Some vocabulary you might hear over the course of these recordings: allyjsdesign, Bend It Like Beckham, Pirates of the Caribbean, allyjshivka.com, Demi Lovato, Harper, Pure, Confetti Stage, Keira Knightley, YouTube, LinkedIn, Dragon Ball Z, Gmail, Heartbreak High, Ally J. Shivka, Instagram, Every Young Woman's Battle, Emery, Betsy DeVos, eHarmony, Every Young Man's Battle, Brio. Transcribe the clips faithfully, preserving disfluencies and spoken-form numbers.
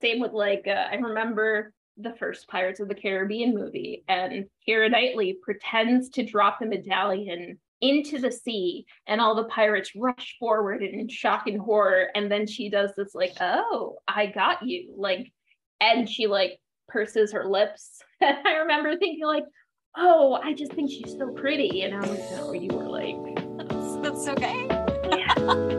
Same with like, uh, I remember the first Pirates of the Caribbean movie, and Keira Knightley pretends to drop the medallion into the sea, and all the pirates rush forward in shock and horror, and then she does this like, oh, I got you, like, and she like purses her lips. And I remember thinking like, oh, I just think she's so pretty. And I was like, no, you were like, oh, that's okay. Yeah.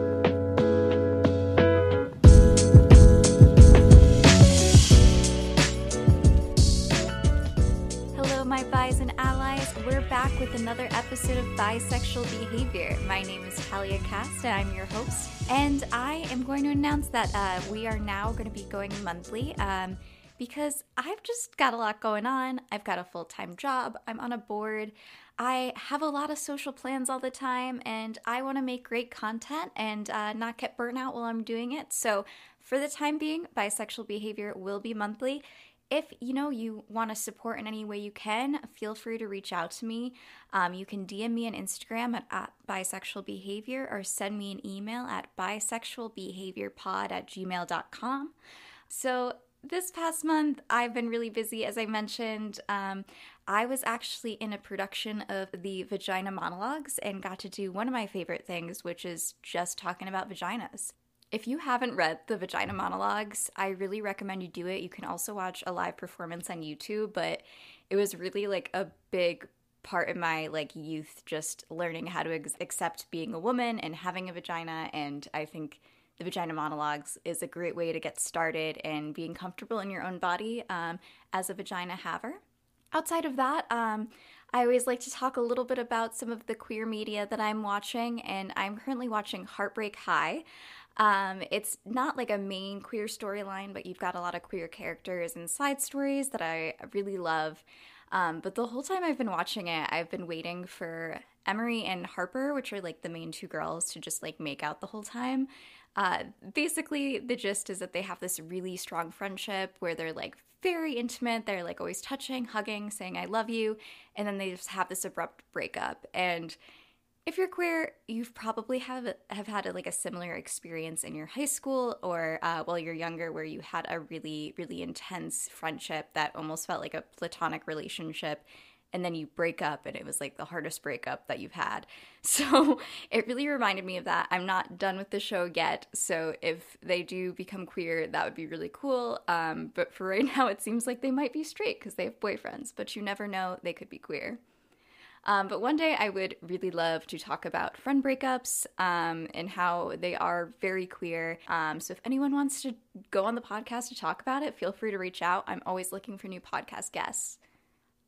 Bi's and allies, we're back with another episode of Bisexual Behavior. My name is Talia Cass, and I'm your host, and I am going to announce that uh, we are now going to be going monthly um, because I've just got a lot going on. I've got a full-time job. I'm on a board. I have a lot of social plans all the time, and I want to make great content and uh, not get burnt out while I'm doing it. So for the time being, Bisexual Behavior will be monthly. If, you know, you want to support in any way you can, feel free to reach out to me. Um, you can D M me on Instagram at, at bisexualbehavior or send me an email at bisexualbehaviorpod at gmail dot com. So this past month, I've been really busy, as I mentioned. Um, I was actually in a production of the Vagina Monologues and got to do one of my favorite things, which is just talking about vaginas. If you haven't read the Vagina Monologues, I really recommend you do it. You can also watch a live performance on YouTube, but it was really like a big part of my like youth, just learning how to ex- accept being a woman and having a vagina. And I think the Vagina Monologues is a great way to get started and being comfortable in your own body um, as a vagina haver. Outside of that, um, I always like to talk a little bit about some of the queer media that I'm watching, and I'm currently watching Heartbreak High. Um, it's not like a main queer storyline, but you've got a lot of queer characters and side stories that I really love. Um, but the whole time I've been watching it, I've been waiting for Emery and Harper, which are like the main two girls, to just like make out the whole time. Uh, basically, the gist is that they have this really strong friendship where they're like very intimate. They're like always touching, hugging, saying I love you, and then they just have this abrupt breakup. And if you're queer, you've probably have have had a, like a similar experience in your high school or uh, while you're younger, where you had a really, really intense friendship that almost felt like a platonic relationship, and then you break up, and it was like the hardest breakup that you've had. So it really reminded me of that. I'm not done with the show yet, so if they do become queer, that would be really cool. Um, but for right now, it seems like they might be straight because they have boyfriends, but you never know, they could be queer. Um, but one day I would really love to talk about friend breakups um, and how they are very queer. Um, so if anyone wants to go on the podcast to talk about it, feel free to reach out. I'm always looking for new podcast guests.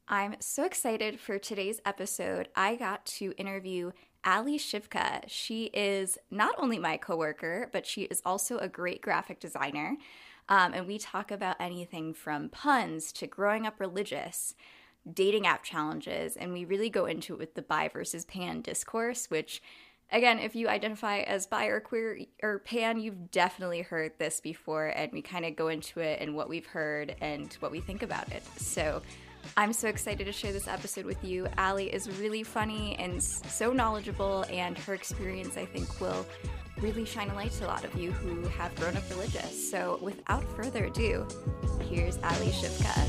I'm so excited for today's episode. I got to interview Ally Shivka. She is not only my coworker, but she is also a great graphic designer. Um, and we talk about anything from puns to growing up religious, dating app challenges, and we really go into it with the bi versus pan discourse, which, again, if you identify as bi or queer or pan, you've definitely heard this before, and we kind of go into it and what we've heard and what we think about it. So I'm so excited to share this episode with you. Ally is really funny and so knowledgeable, and her experience, I think, will really shine a light to a lot of you who have grown up religious. So without further ado, here's Ally Shivka.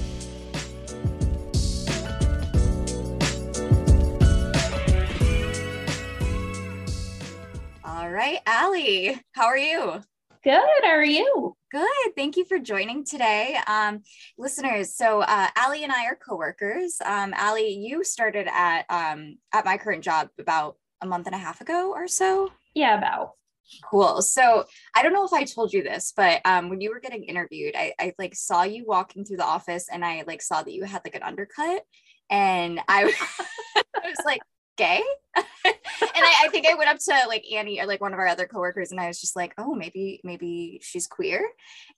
All right, Ally, how are you? Good, how are you? Good, thank you for joining today. Um, listeners, so uh, Ally and I are coworkers. Um, Ally, you started at um, at my current job about a month and a half ago or so? Yeah, about. Cool. So I don't know if I told you this, but um, when you were getting interviewed, I, I like saw you walking through the office, and I like saw that you had like an undercut, and I was, I was like, gay? And I, I think I went up to like Annie or like one of our other coworkers, and I was just like, oh, maybe, maybe she's queer.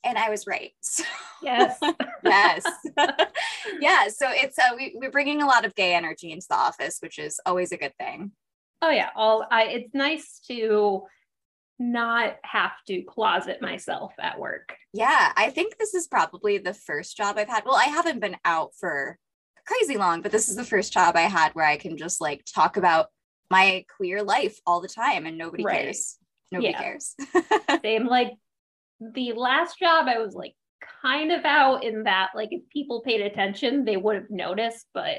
And I was right. So, yes. yes. yeah. So it's, uh, we, we're bringing a lot of gay energy into the office, which is always a good thing. Oh yeah. All I, it's nice to not have to closet myself at work. Yeah. I think this is probably the first job I've had. Well, I haven't been out for crazy long, but this is the first job I had where I can just like talk about my queer life all the time, and nobody right. cares. Nobody yeah. cares. Same. Like the last job I was like kind of out in that, like, if people paid attention, they would have noticed, but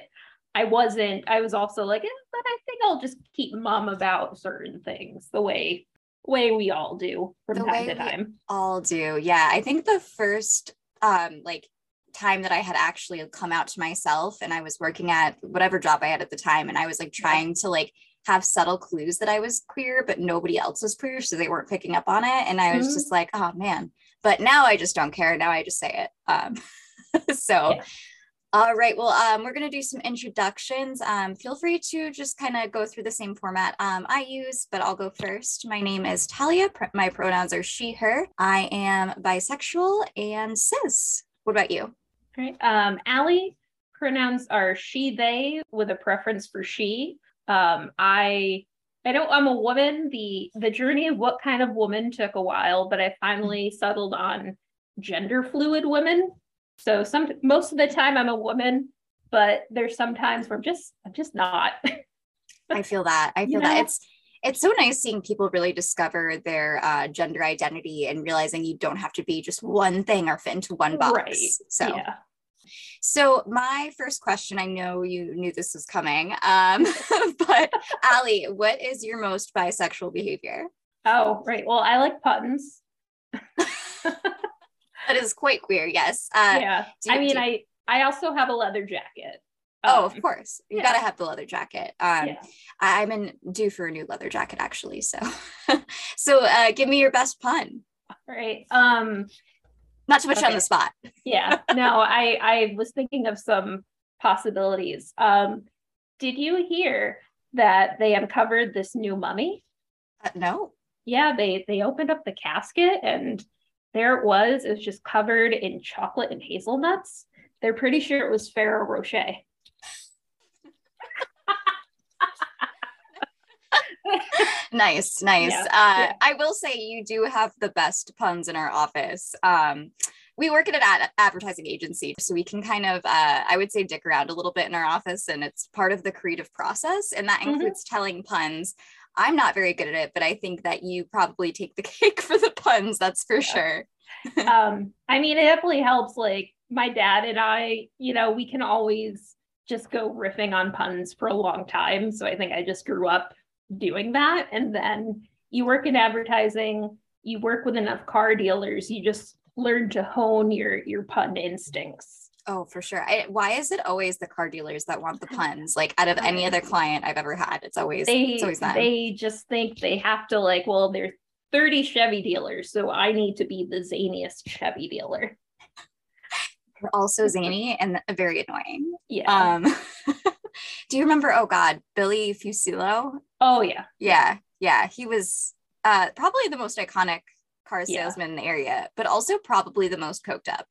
I wasn't. I was also like, eh, but I think I'll just keep mum about certain things the way, way we all do from the time to time. All do. Yeah. I think the first, um, like, time that I had actually come out to myself, and I was working at whatever job I had at the time, and I was like trying to like have subtle clues that I was queer, but nobody else was queer, so they weren't picking up on it. And I was mm-hmm. just like, oh man, but now I just don't care. Now I just say it. Um, so, yeah. All right. Well, um, we're going to do some introductions. Um, feel free to just kind of go through the same format um, I use, but I'll go first. My name is Talia. My pronouns are she, her. I am bisexual and cis. What about you? All right. Um, Ally, pronouns are she, they, with a preference for she. Um, I, I know I'm a woman. The, the journey of what kind of woman took a while, but I finally settled on gender fluid women. So some, most of the time I'm a woman, but there's some times where I'm just, I'm just not. I feel that. I feel you know? that it's, it's so nice seeing people really discover their uh, gender identity and realizing you don't have to be just one thing or fit into one box. Right. So, yeah. So my first question, I know you knew this was coming, um, but Ally, what is your most bisexual behavior? Oh, right. Well, I like puns. That is quite queer. Yes. Uh, yeah. You, I mean, you... I, I also have a leather jacket. Oh, of course. You yeah. got to have the leather jacket. Um, yeah. I, I'm in due for a new leather jacket, actually. So, so uh, give me your best pun. All right. Um, Not to put okay. you on the spot. Yeah. No, I, I was thinking of some possibilities. Um, did you hear that they uncovered this new mummy? Uh, no. Yeah. They, they opened up the casket and there it was. It was just covered in chocolate and hazelnuts. They're pretty sure it was Ferrero Rocher. Nice, nice. Yeah, uh, yeah. I will say you do have the best puns in our office. Um, we work at an ad- advertising agency, so we can kind of, uh, I would say, dick around a little bit in our office, and it's part of the creative process, and that includes mm-hmm. telling puns. I'm not very good at it, but I think that you probably take the cake for the puns, that's for yeah. sure. um, I mean, it definitely helps, like, my dad and I, you know, we can always just go riffing on puns for a long time, so I think I just grew up doing that. And then you work in advertising, you work with enough car dealers, you just learn to hone your your pun instincts. Oh, for sure. I, why is it always the car dealers that want the puns? Like, out of any other client I've ever had, it's always they, it's always them. They just think they have to, like, well, there's thirty Chevy dealers, so I need to be the zaniest Chevy dealer. They're also zany and very annoying. Yeah. Um, do you remember, oh God, Billy Fuccillo? Oh yeah. Yeah. Yeah. He was uh, probably the most iconic car salesman yeah. in the area, but also probably the most coked up.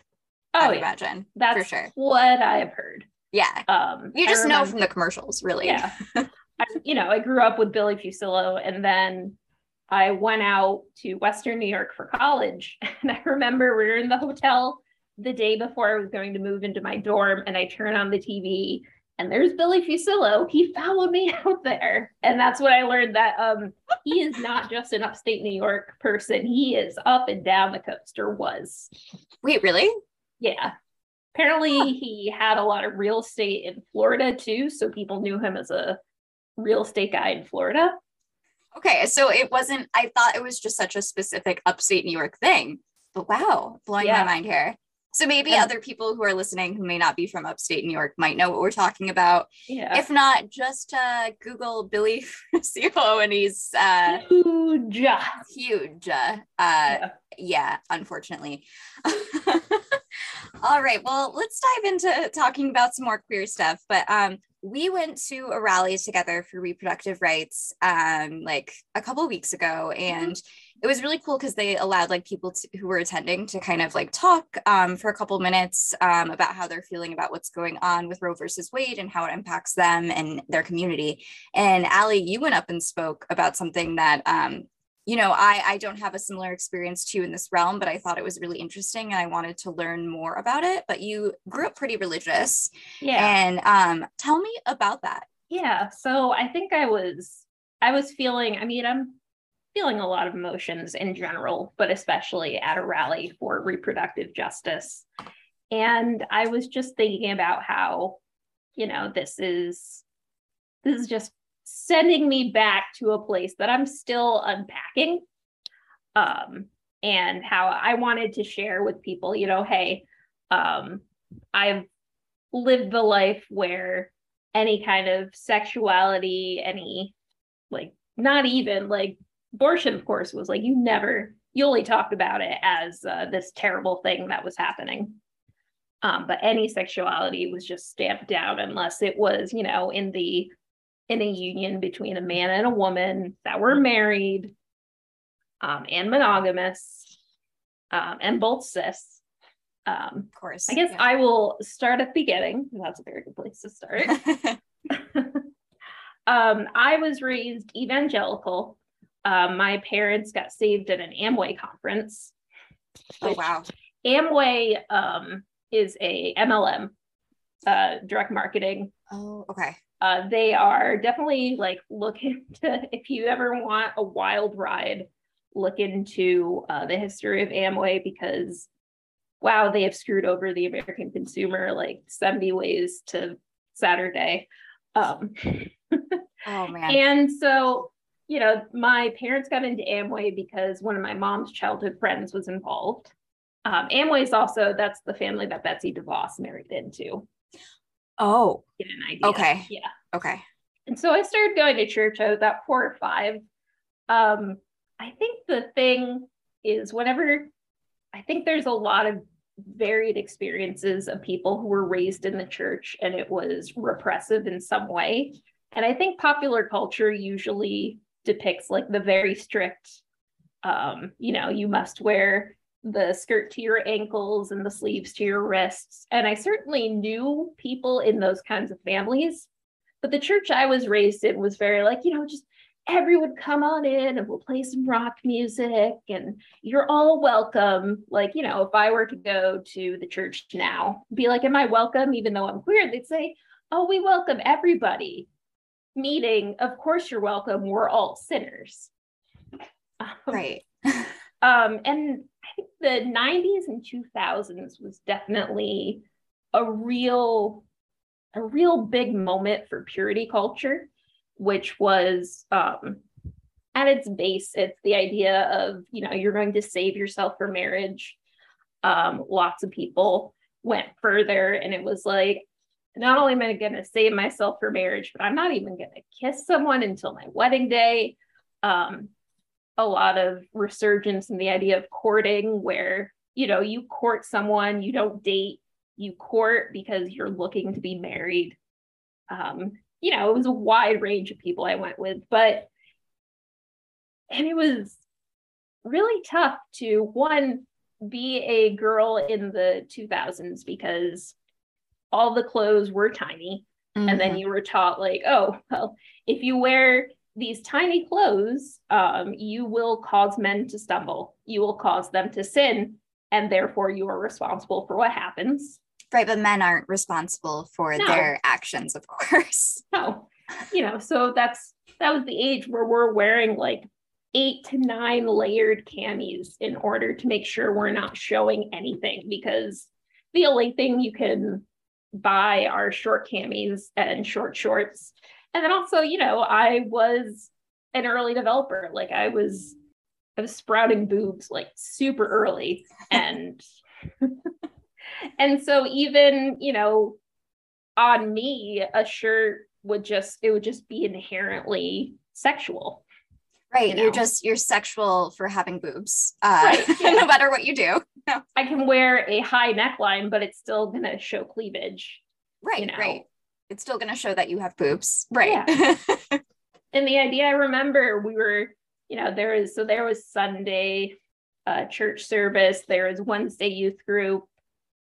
Oh, I would yeah. imagine. That's for sure. What I have heard. Yeah. Um, you just remember, know from the commercials, really. Yeah. I, you know, I grew up with Billy Fuccillo, and then I went out to Western New York for college. And I remember we were in the hotel the day before I was going to move into my dorm, and I turn on the T V, and there's Billy Fuccillo. He followed me out there. And that's what I learned, that um, he is not just an upstate New York person. He is up and down the coast, or was. Wait, really? Yeah. Apparently huh. he had a lot of real estate in Florida too. So people knew him as a real estate guy in Florida. Okay. So it wasn't, I thought it was just such a specific upstate New York thing, but wow, blowing yeah. my mind here. So maybe um, other people who are listening who may not be from upstate New York might know what we're talking about. Yeah. If not, just uh, Google Billy Fuccillo, and he's uh, huge. Huge. Uh, yeah. yeah, unfortunately. All right. Well, let's dive into talking about some more queer stuff. But um, we went to a rally together for reproductive rights um, like a couple of weeks ago. And mm-hmm. it was really cool because they allowed like people to, who were attending to kind of like talk um, for a couple minutes um, about how they're feeling about what's going on with Roe versus Wade and how it impacts them and their community. And Ally, you went up and spoke about something that, um, you know, I, I don't have a similar experience to in this realm, but I thought it was really interesting and I wanted to learn more about it. But you grew up pretty religious. Yeah. And um, tell me about that. Yeah. So I think I was, I was feeling, I mean, I'm feeling a lot of emotions in general, but especially at a rally for reproductive justice. And I was just thinking about how, you know, this is, this is just sending me back to a place that I'm still unpacking, um, and how I wanted to share with people, you know, hey, um, I've lived the life where any kind of sexuality, any, like, not even like abortion, of course, was like, you never, you only talked about it as uh, this terrible thing that was happening. Um, but any sexuality was just stamped down unless it was, you know, in the, in a union between a man and a woman that were married, um, and monogamous, um, and both cis. Um, of course. I guess yeah. I will start at the beginning. That's a very good place to start. um, I was raised evangelical. Um, my parents got saved at an Amway conference. Oh, wow. Amway um, is a M L M, uh, direct marketing. Oh, okay. Uh, they are definitely like, look into, if you ever want a wild ride, look into uh, the history of Amway, because wow, they have screwed over the American consumer like seventy ways to Saturday. Um, oh man. And so, you know, my parents got into Amway because one of my mom's childhood friends was involved. Um, Amway is also, that's the family that Betsy DeVos married into. Oh, get an idea. Okay. Yeah. Okay. And so I started going to church. I was at four or five. Um, I think the thing is whenever, I think there's a lot of varied experiences of people who were raised in the church and it was repressive in some way. And I think popular culture usually depicts like the very strict, um, you know, you must wear the skirt to your ankles and the sleeves to your wrists. And I certainly knew people in those kinds of families, but the church I was raised in was very like, you know, just everyone come on in and we'll play some rock music and you're all welcome. Like, you know, if I were to go to the church now, be like, am I welcome? Even though I'm queer, they'd say, oh, we welcome everybody. Meaning, of course you're welcome. We're all sinners. Right. Um, and I think the nineties and two thousands was definitely a real, a real big moment for purity culture, which was um, at its base, it's the idea of, you know, you're going to save yourself for marriage. Um, lots of people went further and it was like, not only am I going to save myself for marriage, but I'm not even going to kiss someone until my wedding day. Um, a lot of resurgence in the idea of courting where, you know, you court someone, you don't date, you court because you're looking to be married. Um, you know, it was a wide range of people I went with, but, and it was really tough to, one, be a girl in the two thousands because all the clothes were tiny. Mm-hmm. And then you were taught like, oh, well, if you wear these tiny clothes, um, you will cause men to stumble. You will cause them to sin, and therefore you are responsible for what happens. Right, but men aren't responsible for no. their actions, of course. No, you know, so that's that was the age where we're wearing like eight to nine layered camis in order to make sure we're not showing anything, because the only thing you can buy are short camis and short shorts. And then also, you know, I was an early developer. Like I was, I was sprouting boobs like super early. And, and so even, you know, on me, a shirt would just, it would just be inherently sexual. Right. You know? You're just, you're sexual for having boobs, uh, right. No matter what you do. No. I can wear a high neckline, but it's still going to show cleavage. Right. You know? Right. It's still going to show that you have boobs. Right. Yeah. And the idea, I remember we were, you know, there is, so there was Sunday uh, church service. There was Wednesday youth group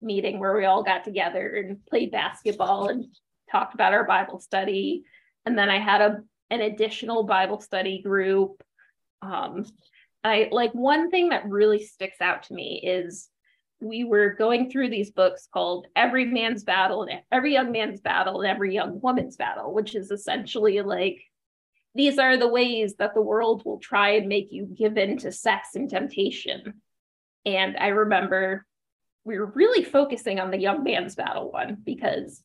meeting where we all got together and played basketball and talked about our Bible study. And then I had a, an additional Bible study group. Um, I like one thing that really sticks out to me is we were going through these books called Every Man's Battle and Every Young Man's Battle and Every Young Woman's Battle, which is essentially like These are the ways that the world will try and make you give in to sex and temptation. And I remember we were really focusing on the young man's battle one because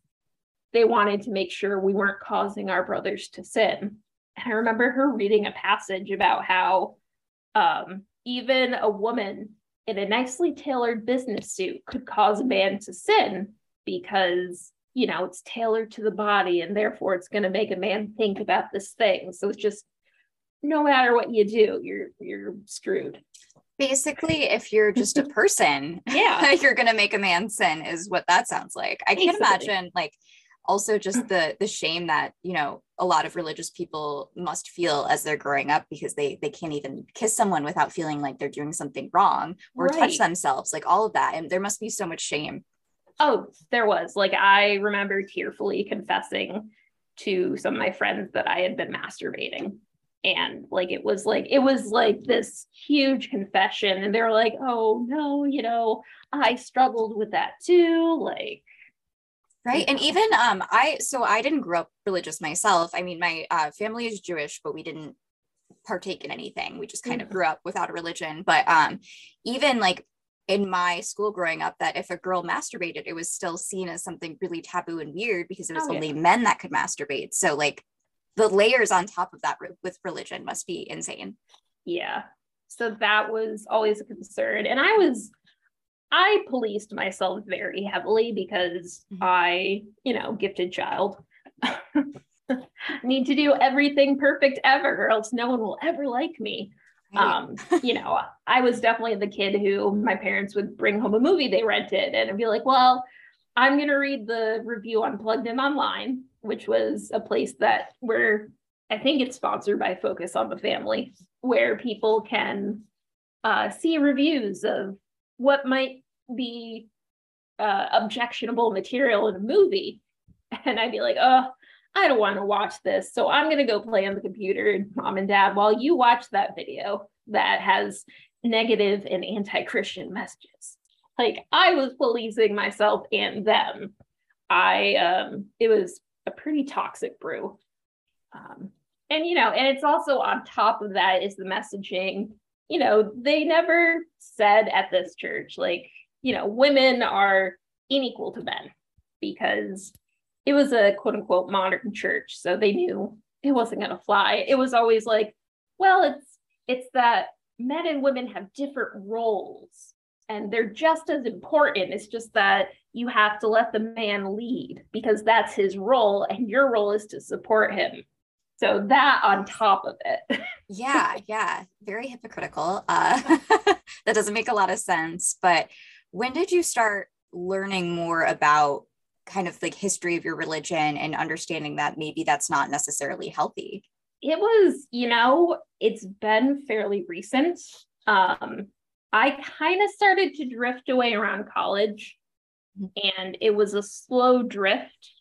they wanted to make sure we weren't causing our brothers to sin. And I remember her reading a passage about how um, even a woman in a nicely tailored business suit could cause a man to sin because, you know, it's tailored to the body and therefore it's going to make a man think about this thing. So it's just no matter what you do, you're you're screwed. Basically, if you're just a person, yeah, you're going to make a man sin is what that sounds like. I Basically. Can imagine, like, also just the the shame that, you know, a lot of religious people must feel as they're growing up because they they can't even kiss someone without feeling like they're doing something wrong or right. touch themselves, like all of that. And there must be so much shame. Oh, there was. Like, I remember tearfully confessing to some of my friends that I had been masturbating. And like, it was like, it was like this huge confession. And they were like, oh no, you know, I struggled with that too. Like, right. And even, um, I, so I didn't grow up religious myself. I mean, my uh, family is Jewish, but we didn't partake in anything. We just kind mm-hmm. of grew up without a religion. But um, even like in my school growing up, that if a girl masturbated, it was still seen as something really taboo and weird because it was oh, only yeah. men that could masturbate. So like the layers on top of that with religion must be insane. Yeah. So that was always a concern. And I was, I policed myself very heavily because mm-hmm. I, you know, gifted child, need to do everything perfect ever, or else no one will ever like me. Um, you know, I was definitely the kid who my parents would bring home a movie they rented and I'd be like, well, I'm going to read the review on Plugged In Online, which was a place that where I think it's sponsored by Focus on the Family, where people can uh, see reviews of what might be uh, objectionable material in a movie. And I'd be like, oh, I don't want to watch this. So I'm going to go play on the computer, mom and dad, while you watch that video that has negative and anti-Christian messages. Like, I was policing myself and them. I, um, it was a pretty toxic brew. Um, and, you know, and it's also on top of that is the messaging. You know, they never said at this church, like, you know, women are unequal to men because it was a quote unquote modern church. So they knew it wasn't going to fly. It was always like, well, it's, it's that men and women have different roles and they're just as important. It's just that you have to let the man lead because that's his role and your role is to support him. So that on top of it. yeah. Yeah. Very hypocritical. Uh, that doesn't make a lot of sense, but when did you start learning more about kind of like history of your religion and understanding that maybe that's not necessarily healthy? It was, you know, it's been fairly recent. Um, I kind of started to drift away around college and it was a slow drift.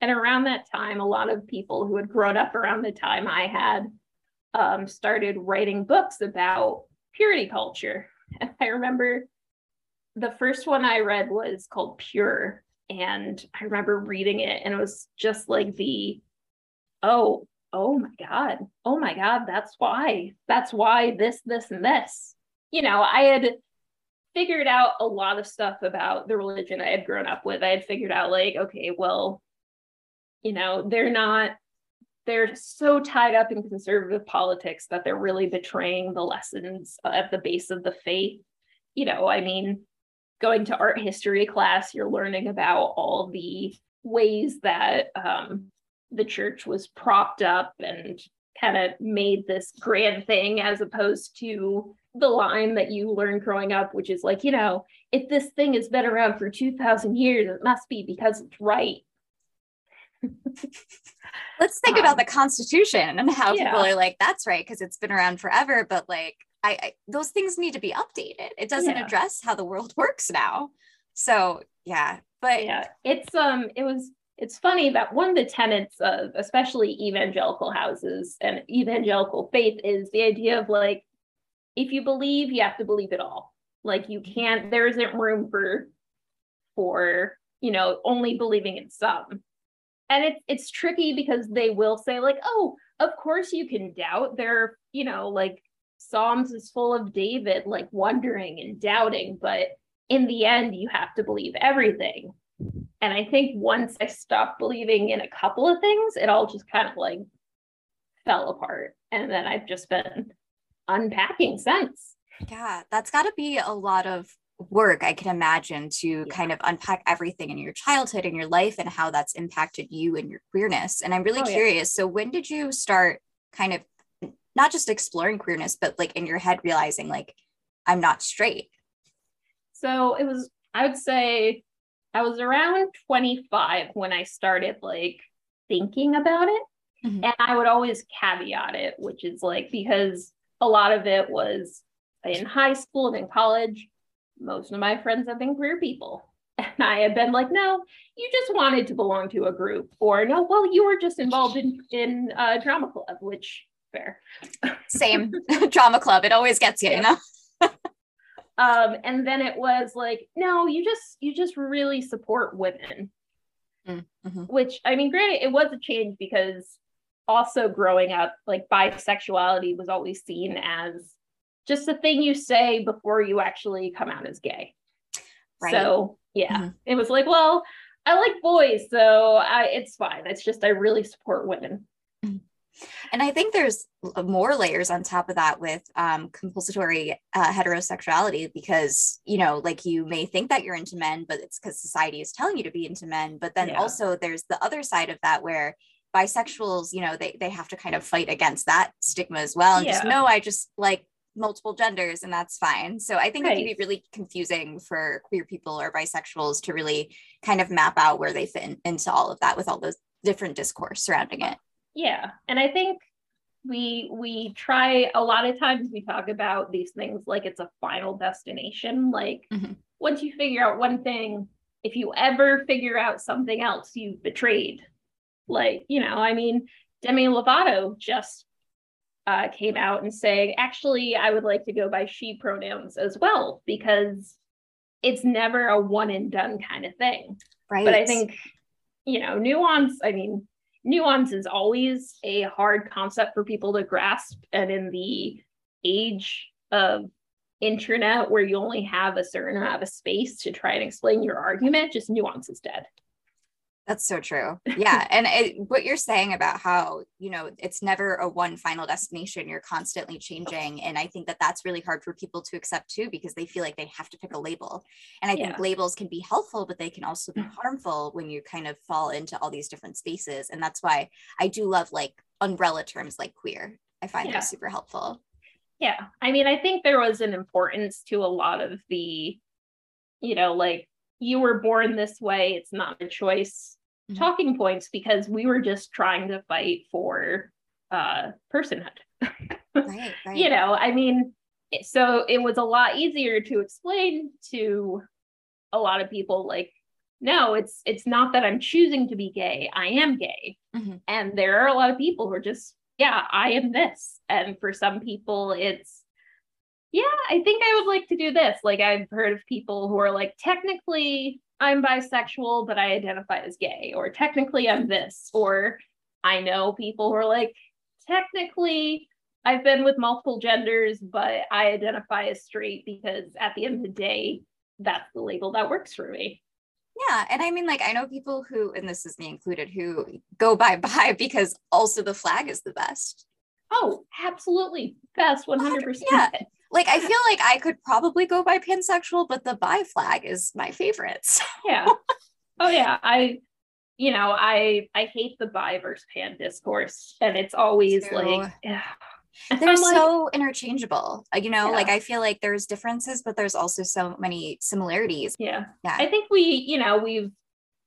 And around that time, a lot of people who had grown up around the time I had um, started writing books about purity culture. And I remember the first one I read was called Pure. And I remember reading it and it was just like the, oh, oh my God. Oh my God. That's why, that's why this, this, and this, you know, I had figured out a lot of stuff about the religion I had grown up with. I had figured out like, okay, well, you know, they're not, they're so tied up in conservative politics that they're really betraying the lessons at the base of the faith. You know, I mean, going to art history class, you're learning about all the ways that um, the church was propped up and kind of made this grand thing as opposed to the line that you learned growing up, which is like, you know, if this thing has been around for two thousand years, it must be because it's right. Let's think um, about the Constitution and how yeah. people are like, that's right, because it's been around forever, but like, I, I, those things need to be updated. It doesn't yeah. address how the world works now. So yeah, but yeah, it's, um, it was, it's funny that one of the tenets of especially evangelical houses and evangelical faith is the idea of like, if you believe, you have to believe it all. Like you can't, there isn't room for, for, you know, only believing in some. And it's it's tricky because they will say like, oh, of course you can doubt. They're, you know, like Psalms is full of David, like wondering and doubting. But in the end, you have to believe everything. And I think once I stopped believing in a couple of things, it all just kind of like fell apart. And then I've just been unpacking since. Yeah, that's got to be a lot of work, I can imagine, to yeah. kind of unpack everything in your childhood and your life and how that's impacted you and your queerness. And I'm really oh, curious. Yeah. So when did you start kind of not just exploring queerness, but like in your head realizing like, I'm not straight? So it was, I would say I was around twenty-five when I started like thinking about it. Mm-hmm. And I would always caveat it, which is like, because a lot of it was in high school and in college, most of my friends have been queer people. And I have been like, no, you just wanted to belong to a group, or no, well, you were just involved in, in uh, drama club, which fair. Same drama club. It always gets you, yeah. you know? um, and then it was like, no, you just, you just really support women, mm-hmm. which, I mean, granted, it was a change because also growing up, like bisexuality was always seen as just the thing you say before you actually come out as gay. Right. So yeah, mm-hmm. it was like, well, I like boys, so I, it's fine. It's just, I really support women. And I think there's more layers on top of that with um, compulsory uh, heterosexuality, because, you know, like you may think that you're into men, but it's because society is telling you to be into men. But then yeah. also there's the other side of that where bisexuals, you know, they, they have to kind of fight against that stigma as well. And yeah. just, no, I just like multiple genders and that's fine. So I think right. it can be really confusing for queer people or bisexuals to really kind of map out where they fit in, into all of that with all those different discourse surrounding it. Yeah. And I think we, we try, a lot of times we talk about these things like it's a final destination. Like mm-hmm. once you figure out one thing, if you ever figure out something else, you've betrayed. Like, you know, I mean, Demi Lovato just Uh, came out and saying, actually, I would like to go by she pronouns as well, because it's never a one and done kind of thing. Right. But I think, you know, nuance, I mean, nuance is always a hard concept for people to grasp. And in the age of internet where you only have a certain amount of space to try and explain your argument, just nuance is dead. That's so true. Yeah. And it, what you're saying about how, you know, it's never a one final destination, you're constantly changing. And I think that that's really hard for people to accept too, because they feel like they have to pick a label. And I yeah. think labels can be helpful, but they can also be harmful when you kind of fall into all these different spaces. And that's why I do love like umbrella terms like queer. I find yeah. those super helpful. Yeah. I mean, I think there was an importance to a lot of the, you know, like, you were born this way, it's not a choice mm-hmm. talking points, because we were just trying to fight for uh personhood. right, right. You know, I mean, so it was a lot easier to explain to a lot of people like, no, it's it's not that I'm choosing to be gay, I am gay. Mm-hmm. And there are a lot of people who are just, yeah, I am this. And for some people it's, yeah, I think I would like to do this. Like I've heard of people who are like, technically I'm bisexual, but I identify as gay, or technically I'm this, or I know people who are like, technically I've been with multiple genders, but I identify as straight because at the end of the day, that's the label that works for me. Yeah. And I mean, like, I know people who, and this is me included, who go by bi because also the flag is the best. Oh, absolutely. Best, one hundred percent. Yeah. Like, I feel like I could probably go by pansexual, but the bi flag is my favorite. So. Yeah. Oh yeah. I, you know, I, I hate the bi versus pan discourse, and it's always so, like, yeah. they're so like, interchangeable, you know, yeah. like I feel like there's differences, but there's also so many similarities. Yeah. Yeah. I think we, you know, we've,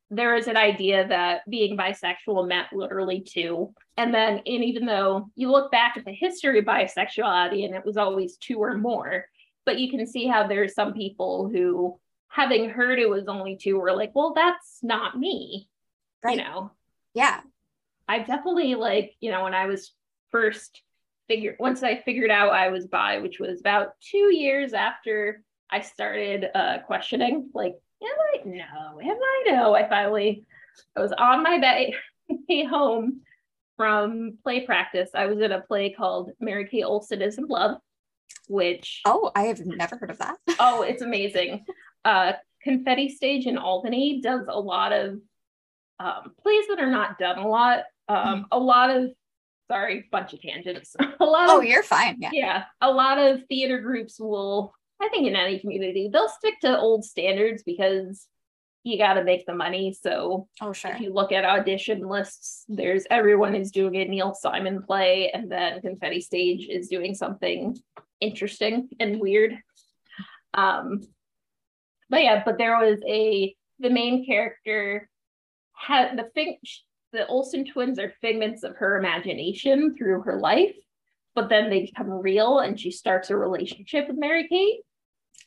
there is an idea that being bisexual meant literally two. And then, and even though you look back at the history of bisexuality and it was always two or more, but you can see how there are some people who, having heard it was only two, were like, well, that's not me. Right. You know? Yeah. I definitely like, you know, when I was first figured, once I figured out I was bi, which was about two years after I started uh, questioning, like, am I? No, am I? No. I finally I was on my way home from play practice. I was in a play called Mary Kay Olson Is in Love, which... Oh, I have never heard of that. Oh, it's amazing. Uh, Confetti Stage in Albany does a lot of um, plays that are not done a lot. Um, mm. A lot of, sorry, bunch of tangents. a lot oh, of, you're fine. Yeah. yeah. A lot of theater groups will, I think in any community, they'll stick to old standards because you got to make the money. So oh, sure. if you look at audition lists, there's everyone is doing a Neil Simon play, and then Confetti Stage is doing something interesting and weird. Um, but yeah, but there was a, the main character had the thing, the Olsen twins are figments of her imagination through her life, but then they become real and she starts a relationship with Mary Kay.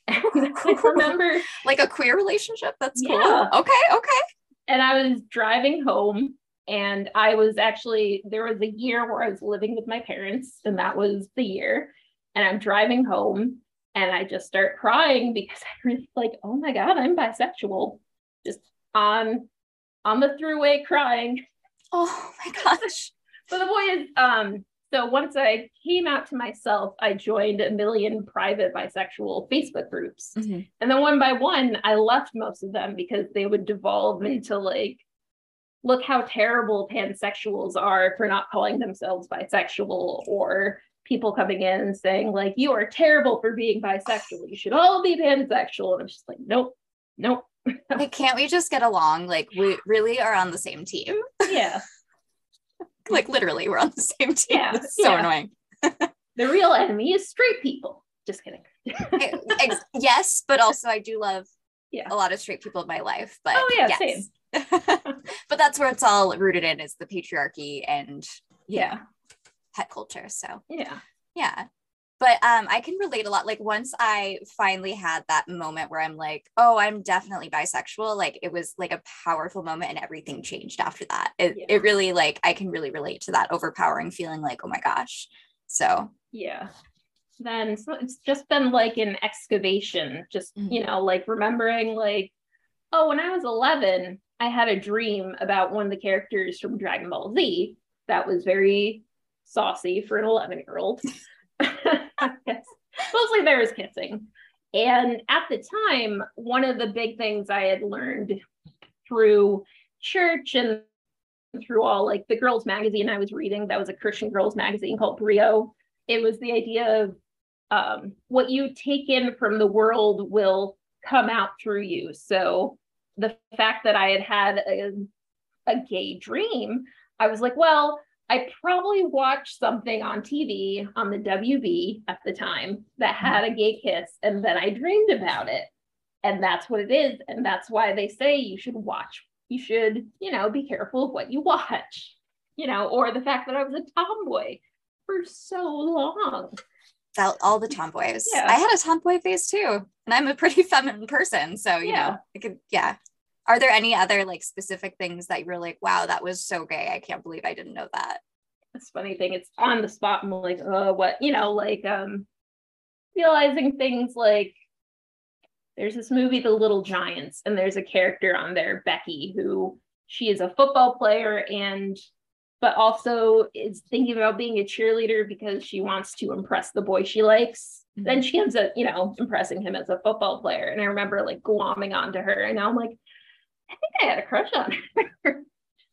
And I remember like a queer relationship. That's cool. Yeah. Okay. Okay. And I was driving home, and I was actually, there was a year where I was living with my parents, and that was the year. And I'm driving home, and I just start crying because I was like, oh my God, I'm bisexual. Just on, on the thruway crying. Oh my gosh. But the boy is, um, so once I came out to myself, I joined a million private bisexual Facebook groups. Mm-hmm. And then one by one, I left most of them because they would devolve into like, look how terrible pansexuals are for not calling themselves bisexual, or people coming in and saying like, you are terrible for being bisexual. You should all be pansexual. And I'm just like, nope, nope. Like, can't we just get along? Like, we really are on the same team. Yeah. Like, literally, we're on the same team. Yeah, it's so yeah. annoying. The real enemy is straight people. Just kidding. I, I, yes, but also I do love yeah. a lot of straight people in my life. But oh, yeah, yes. same. But that's where it's all rooted in, is the patriarchy and yeah, you know, pet culture. So yeah. Yeah. But um, I can relate a lot. Like, once I finally had that moment where I'm like, oh, I'm definitely bisexual. Like, it was like a powerful moment, and everything changed after that. It, yeah. it really, like, I can really relate to that overpowering feeling like, oh my gosh. So. Yeah. Then so it's just been like an excavation, just, mm-hmm. you know, like remembering like, oh, when I was eleven, I had a dream about one of the characters from Dragon Ball Z. That was very saucy for an eleven year old. Yes. Mostly there was kissing. And at the time, one of the big things I had learned through church and through all like the girls magazine I was reading, that was a Christian girls magazine called Brio. It was the idea of um, what you take in from the world will come out through you. So the fact that I had had a, a gay dream, I was like, well, I probably watched something on T V on the W B at the time that had a gay kiss, and then I dreamed about it. And that's what it is. And that's why they say you should watch, you should, you know, be careful of what you watch, you know, or the fact that I was a tomboy for so long. That, all the tomboys. Yeah. I had a tomboy phase too, and I'm a pretty feminine person. So, you yeah. know, I could, yeah. Are there any other like specific things that you were like, wow, that was so gay. I can't believe I didn't know that. That's a funny thing. It's on the spot. I'm like, oh, what, you know, like um, realizing things like there's this movie, The Little Giants, and there's a character on there, Becky, who she is a football player and, but also is thinking about being a cheerleader because she wants to impress the boy she likes. Mm-hmm. Then she ends up, you know, impressing him as a football player. And I remember like glomming onto her, and now I'm like, I think I had a crush on her.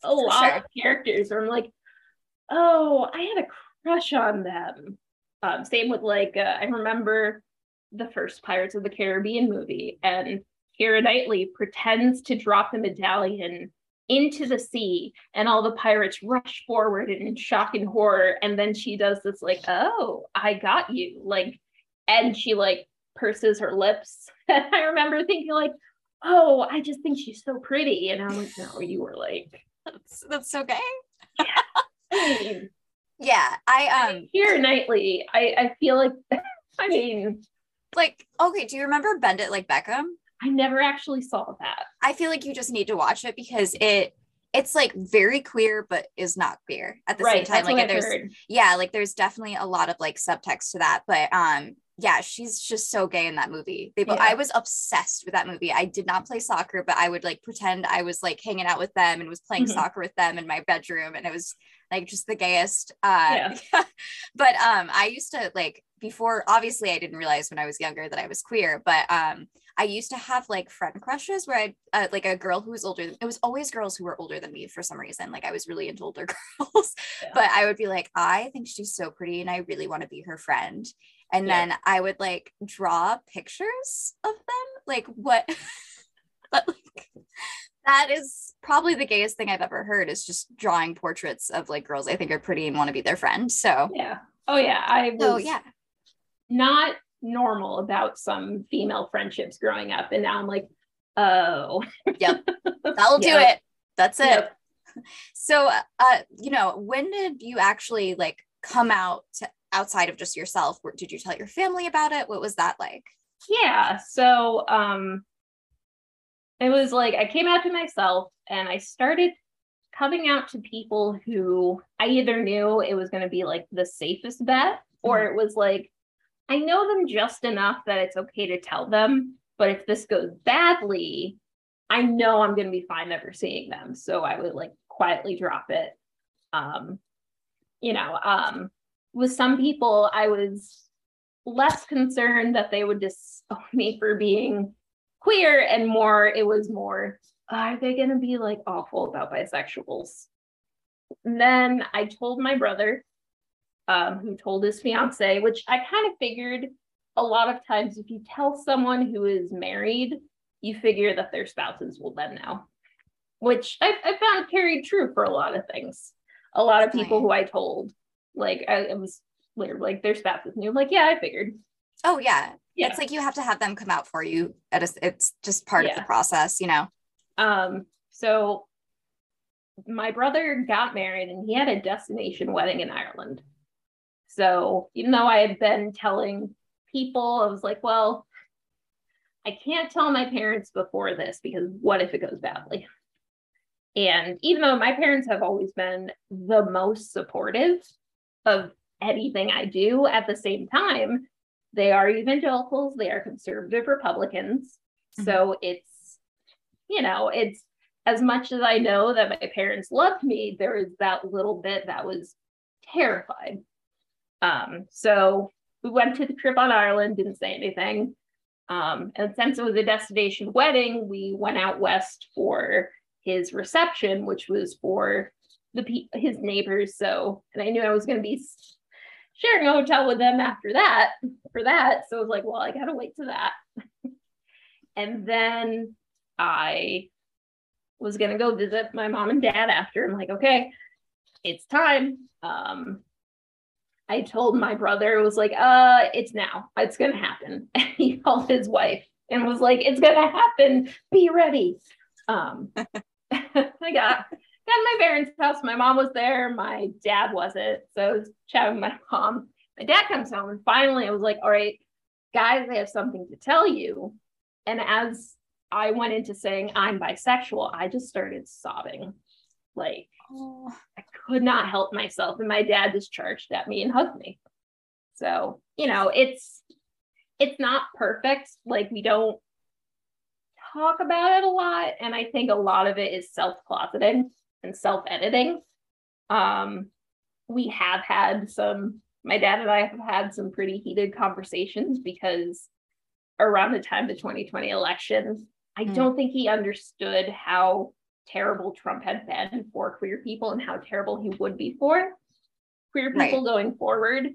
a For lot sure. of characters where I'm like, oh, I had a crush on them. Um, same with like, uh, I remember the first Pirates of the Caribbean movie, and Keira Knightley pretends to drop the medallion into the sea, and all the pirates rush forward in shock and horror. And then she does this like, oh, I got you. Like, and she like purses her lips. And I remember thinking like, oh, I just think she's so pretty. And I'm like, no, you were like, that's, that's so gay. Yeah. I mean, yeah. I, um, Keira Knightley, I, I feel like, I mean, like, okay. Do you remember Bend It Like Beckham? I never actually saw that. I feel like you just need to watch it because it, it's like very queer, but is not queer at the right, same time. Like, there's, heard. yeah, like there's definitely a lot of like subtext to that, but, um, yeah, she's just so gay in that movie. They, yeah. I was obsessed with that movie. I did not play soccer, but I would like pretend I was like hanging out with them and was playing mm-hmm. soccer with them in my bedroom. And it was like just the gayest. Uh, yeah. But um, I used to like, before, obviously I didn't realize when I was younger that I was queer, but um, I used to have like friend crushes where I uh, like a girl who was older than, it was always girls who were older than me for some reason. Like I was really into older girls, yeah. but I would be like, I think she's so pretty and I really want to be her friend. And yeah. then I would like draw pictures of them. Like what, but like, that is probably the gayest thing I've ever heard is just drawing portraits of like girls I think are pretty and want to be their friend. So yeah. Oh yeah. I was so, yeah. not normal about some female friendships growing up, and now I'm like, oh yep, that'll do yep. it, that's it yep. So uh you know, when did you actually like come out to, outside of just yourself? Did you tell your family about it? What was that like? Yeah, so um it was like I came out to myself and I started coming out to people who I either knew it was going to be like the safest bet, or mm-hmm. it was like I know them just enough that it's okay to tell them, but if this goes badly, I know I'm going to be fine never seeing them. So I would like quietly drop it. Um, you know, um, with some people, I was less concerned that they would disown me for being queer, and more, it was more, oh, are they going to be like awful about bisexuals? And then I told my brother, Um, who told his fiance, which I kind of figured a lot of times if you tell someone who is married, you figure that their spouses will then know, which I, I found carried true for a lot of things. A lot of people who I told, like I it was like their spouses knew, I'm like, yeah, I figured. Oh yeah. yeah. It's like, you have to have them come out for you. At a, it's just part yeah. of the process, you know? Um, so my brother got married and he had a destination wedding in Ireland. So even though I had been telling people, I was like, well, I can't tell my parents before this because what if it goes badly? And even though my parents have always been the most supportive of anything I do, at the same time, they are evangelicals, they are conservative Republicans. Mm-hmm. So it's, you know, it's as much as I know that my parents loved me, there was that little bit that was terrified. Um, so we went to the trip on Ireland, didn't say anything. Um, and since it was a destination wedding, we went out west for his reception, which was for the pe- his neighbors. So, and I knew I was going to be sharing a hotel with them after that, for that. So I was like, well, I got to wait to that. And then I was going to go visit my mom and dad after. I'm like, okay, it's time. Um, I told my brother, it was like, uh, it's now, it's going to happen. And he called his wife and was like, it's going to happen. Be ready. Um, I got, got my parents' house. My mom was there. My dad wasn't. So I was chatting with my mom. My dad comes home and finally I was like, all right, guys, I have something to tell you. And as I went into saying I'm bisexual, I just started sobbing. Like, oh, I could not help myself. And my dad just charged at me and hugged me. So, you know, it's, it's not perfect. Like we don't talk about it a lot. And I think a lot of it is self-closeting and self-editing. Um, we have had some, my dad and I have had some pretty heated conversations because around the time of the twenty twenty election, I mm. don't think he understood how terrible Trump had been for queer people and how terrible he would be for queer people right. going forward.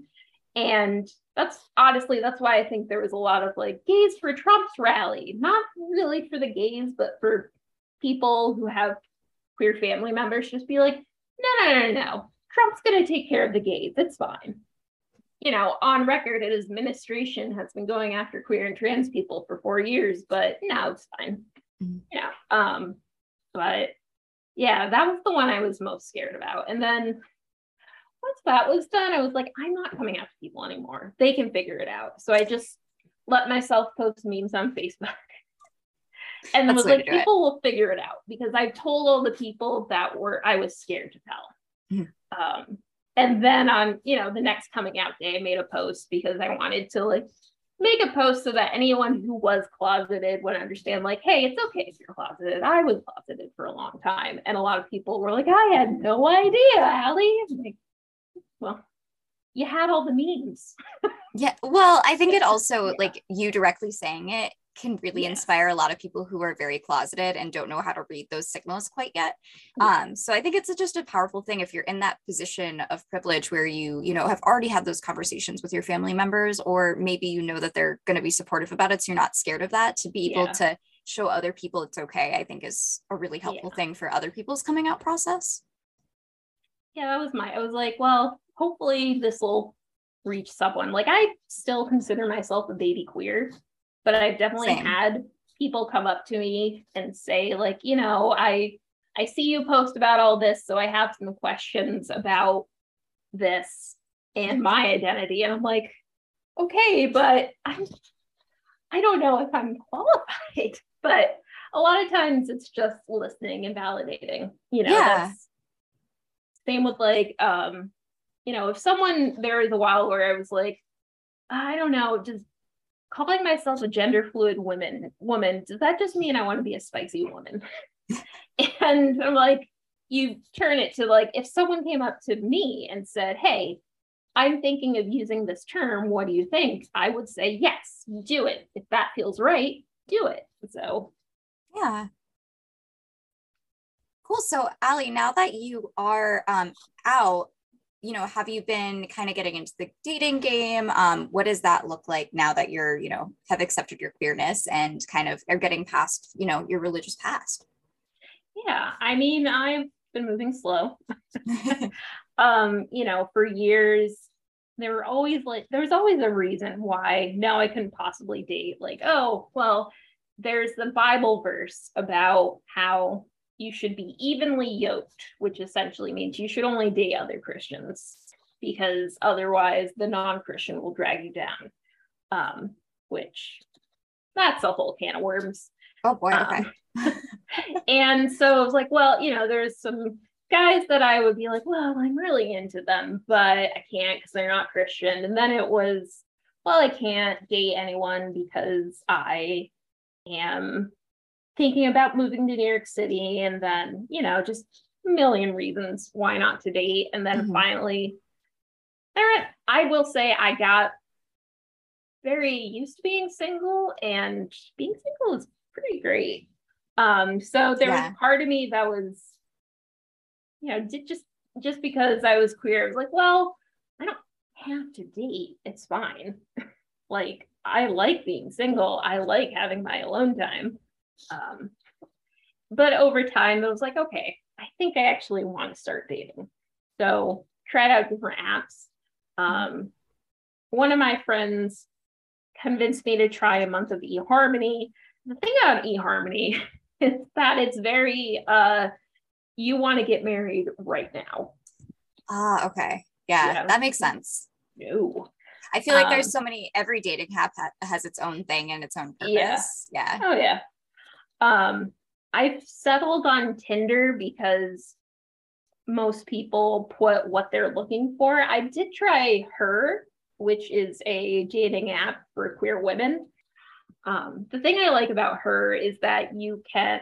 And that's honestly, that's why I think there was a lot of like gays for Trump's rally, not really for the gays, but for people who have queer family members, just be like, no, no, no, no, no. Trump's going to take care of the gays. It's fine. You know, on record, his administration has been going after queer and trans people for four years, but no, it's fine. Mm-hmm. Yeah. Um, But yeah, that was the one I was most scared about. And then once that was done, I was like, I'm not coming out to people anymore. They can figure it out. So I just let myself post memes on Facebook. And I was like, people will figure it out because I told all the people that were, I was scared to tell. Mm-hmm. Um, and then on, you know, the next coming out day, I made a post because I wanted to like make a post so that anyone who was closeted would understand, like, hey, it's okay if you're closeted. I was closeted for a long time. And a lot of people were like, I had no idea, Ally. Like, well, you had all the memes. Yeah. Well, I think it also, yeah. like you directly saying it can really yeah. inspire a lot of people who are very closeted and don't know how to read those signals quite yet. Yeah. Um, so I think it's a, just a powerful thing if you're in that position of privilege where you, you know, have already had those conversations with your family members, or maybe you know that they're going to be supportive about it, so you're not scared of that, to be able yeah. to show other people it's okay, I think is a really helpful yeah. thing for other people's coming out process. Yeah, that was my, I was like, well, hopefully this will reach someone. Like, I still consider myself a baby queer, but I've definitely Same. had people come up to me and say, like, you know, I I see you post about all this, so I have some questions about this and my identity. And I'm like, okay, but I'm, I don't know if I'm qualified. But a lot of times it's just listening and validating, you know. Yeah. That's, same with like, um, you know, if someone, there was a while where I was like, I don't know, just calling myself a gender fluid woman, woman, does that just mean I want to be a spicy woman? And I'm like, you turn it to like, if someone came up to me and said, hey, I'm thinking of using this term, what do you think? I would say, yes, do it. If that feels right, do it. So, yeah. Cool. So Ally, now that you are um, out, you know, have you been kind of getting into the dating game? Um, what does that look like now that you're, you know, have accepted your queerness and kind of are getting past, you know, your religious past? Yeah. I mean, I've been moving slow. um, you know, for years, there were always like, there was always a reason why now I couldn't possibly date. Like, oh, well, there's the Bible verse about how you should be evenly yoked, which essentially means you should only date other Christians because otherwise the non-Christian will drag you down, um, which that's a whole can of worms. Oh boy, um, okay. And so I was like, well, you know, there's some guys that I would be like, well, I'm really into them, but I can't because they're not Christian. And then it was, well, I can't date anyone because I am thinking about moving to New York City, and then, you know, just a million reasons why not to date. And then mm-hmm. finally, I will say I got very used to being single, and being single is pretty great. Um, so there yeah. was part of me that was, you know, just, just because I was queer, I was like, well, I don't have to date. It's fine. Like, I like being single. I like having my alone time. Um, but over time, I was like, okay, I think I actually want to start dating. So tried out different apps. Um, one of my friends convinced me to try a month of eHarmony. The thing about eHarmony is that it's very, uh, you want to get married right now. Ah, uh, okay. Yeah, yeah, that makes sense. No. I feel like um, there's so many, every dating app ha- has its own thing and its own purpose. Yeah. yeah. Oh, yeah. Um, I've settled on Tinder because most people put what they're looking for. I did try Her, which is a dating app for queer women. Um, the thing I like about Her is that you can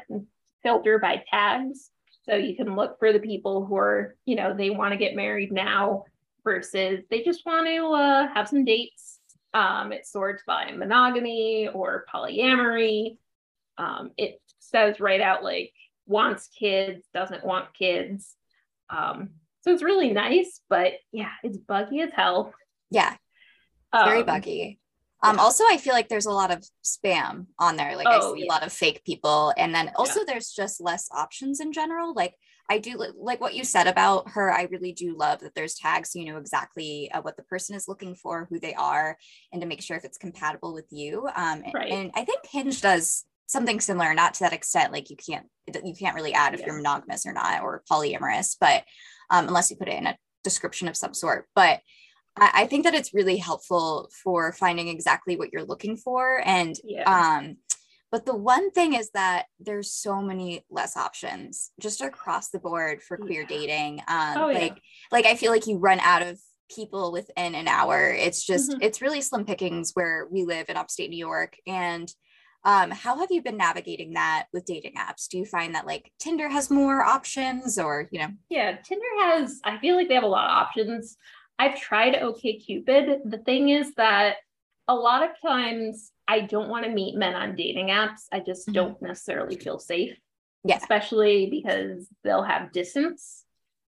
filter by tags. So you can look for the people who are, you know, they want to get married now versus they just want to uh, have some dates. Um, it sorts by monogamy or polyamory. Um, it says right out, like, wants kids, doesn't want kids. Um, so it's really nice, but yeah, it's buggy as hell. Yeah, um, very buggy. Um, yeah. Also, I feel like there's a lot of spam on there. Like, oh, I see yeah. a lot of fake people. And then also yeah. there's just less options in general. Like, I do, like what you said about Her, I really do love that there's tags, so you know exactly uh, what the person is looking for, who they are, and to make sure if it's compatible with you. Um, right. and, and I think Hinge does something similar, not to that extent, like you can't you can't really add if yeah. you're monogamous or not, or polyamorous, but um, unless you put it in a description of some sort. But I, I think that it's really helpful for finding exactly what you're looking for. And yeah. um, but the one thing is that there's so many less options just across the board for queer yeah. dating. Um, oh, like yeah. like I feel like you run out of people within an hour. It's just, mm-hmm. it's really slim pickings where we live in upstate New York. And um, how have you been navigating that with dating apps? Do you find that like Tinder has more options or, you know? Yeah, Tinder has, I feel like they have a lot of options. I've tried OkCupid. The thing is that a lot of times I don't want to meet men on dating apps. I just mm-hmm. don't necessarily feel safe. Yeah. Especially because they'll have distance.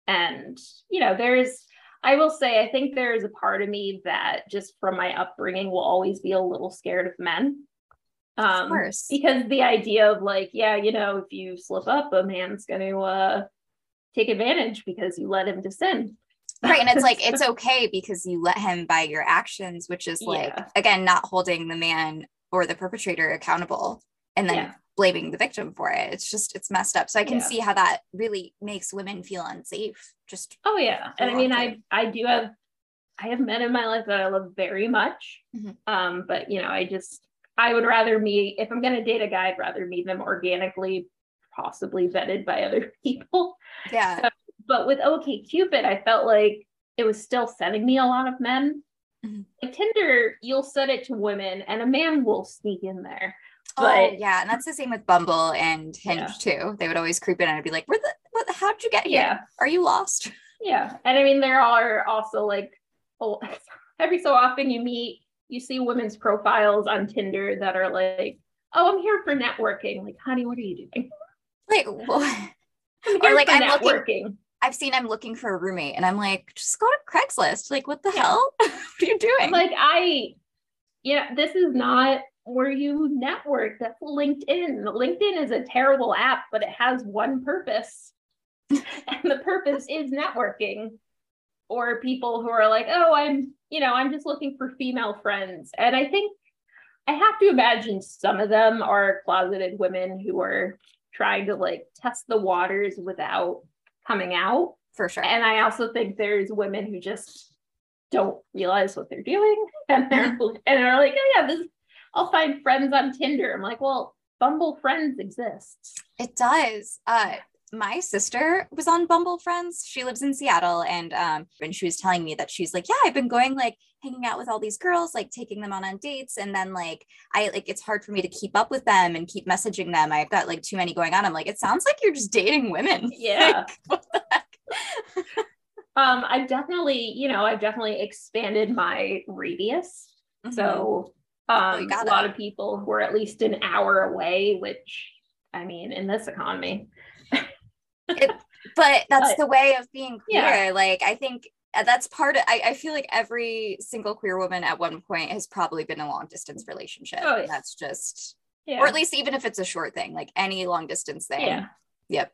And, you know, there's, I will say, I think there is a part of me that just from my upbringing will always be a little scared of men. Um, of course. Because the idea of like, yeah, you know, if you slip up, a man's going to uh, take advantage because you let him descend. Right. And it's like, it's okay because you let him by your actions, which is like, yeah. again, not holding the man or the perpetrator accountable. And then yeah. blaming the victim for it. It's just, it's messed up. So I can yeah. see how that really makes women feel unsafe. Just oh yeah. And I mean, I I do have I have men in my life that I love very much. Mm-hmm. Um, but you know, I just I would rather meet, if I'm gonna date a guy, I'd rather meet them organically, possibly vetted by other people. Yeah. So, but with OkCupid, I felt like it was still sending me a lot of men. Mm-hmm. Like Tinder, you'll set it to women and a man will sneak in there. But, oh, yeah. And that's the same with Bumble and Hinge yeah. too. They would always creep in and I'd be like, where the, what, how'd you get here? Yeah. Are you lost? Yeah. And I mean, there are also like, oh, every so often you meet, you see women's profiles on Tinder that are like, oh, I'm here for networking. Like, honey, what are you doing? Like, well, I'm here or like, for I'm networking. Looking, I've seen I'm looking for a roommate and I'm like, just go to Craigslist. Like, what the yeah. hell? What are you doing? Like, I, yeah, this is not where you network. That's LinkedIn. LinkedIn is a terrible app, but it has one purpose. And the purpose is networking. Or people who are like, oh, I'm, you know, I'm just looking for female friends. And I think I have to imagine some of them are closeted women who are trying to like test the waters without coming out. For sure. And I also think there's women who just don't realize what they're doing. And they're and are like, oh yeah, this I'll find friends on Tinder. I'm like, well, Bumble Friends exists. It does. Uh, my sister was on Bumble Friends. She lives in Seattle. And um, and she was telling me that she's like, yeah, I've been going like hanging out with all these girls, like taking them on on dates. And then like, I like, it's hard for me to keep up with them and keep messaging them. I've got like too many going on. I'm like, it sounds like you're just dating women. Yeah. Like, what the heck? um, I've definitely, you know, I've definitely expanded my radius. Mm-hmm. So Um, oh, a lot of people who are at least an hour away, which, I mean, in this economy. it, but that's but, the way of being queer. Yeah. Like, I think that's part of, I, I feel like every single queer woman at one point has probably been in a long distance relationship. Oh, yeah. And that's just, yeah. or at least even if it's a short thing, like any long distance thing. Yeah. Yep.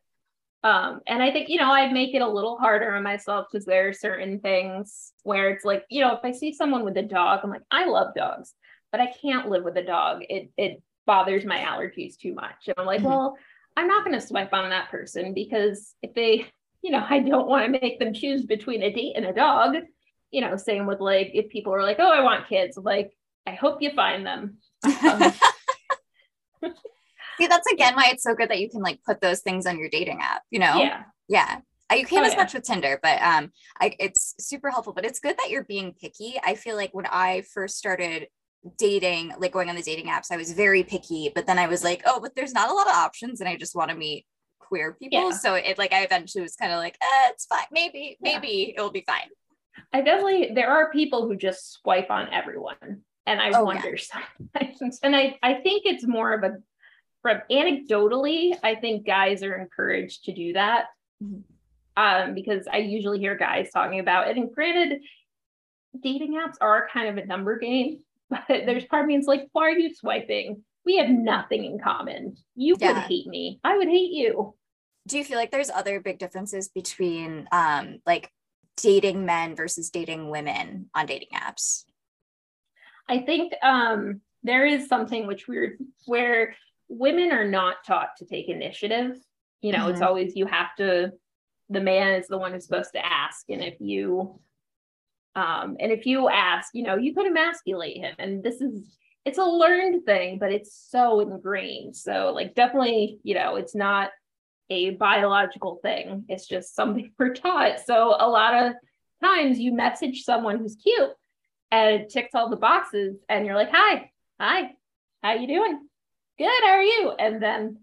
Um, and I think, you know, I make it a little harder on myself because there are certain things where it's like, you know, if I see someone with a dog, I'm like, I love dogs. But I can't live with a dog. It it bothers my allergies too much. And I'm like, mm-hmm. well, I'm not going to swipe on that person because if they, you know, I don't want to make them choose between a date and a dog. You know, same with like, if people are like, oh, I want kids. I'm like, I hope you find them. Um, See, that's again why it's so good that you can like put those things on your dating app, you know? Yeah. Yeah. You can't oh, as yeah. much with Tinder, but um, I, it's super helpful. But it's good that you're being picky. I feel like when I first started dating, like going on the dating apps, I was very picky, but then I was like, oh, but there's not a lot of options and I just want to meet queer people. Yeah. So it like, I eventually was kind of like, eh, it's fine. Maybe, maybe yeah. it'll be fine. I definitely, there are people who just swipe on everyone. And I oh, wonder yeah. sometimes. And I, I think it's more of a, from anecdotally, I think guys are encouraged to do that. Mm-hmm. Um, because I usually hear guys talking about it. And granted, dating apps are kind of a number game. But there's part of me that's like, why are you swiping? We have nothing in common. You yeah. would hate me. I would hate you. Do you feel like there's other big differences between um, like dating men versus dating women on dating apps? I think um, there is something which we're, where women are not taught to take initiative. You know, mm-hmm. it's always, you have to, the man is the one who's supposed to ask. And if you Um, and if you ask, you know, you could emasculate him. And this is, it's a learned thing, but it's so ingrained. So like, definitely, you know, it's not a biological thing. It's just something we're taught. So a lot of times you message someone who's cute and it ticks all the boxes and you're like, hi, hi, how you doing? Good, how are you? And then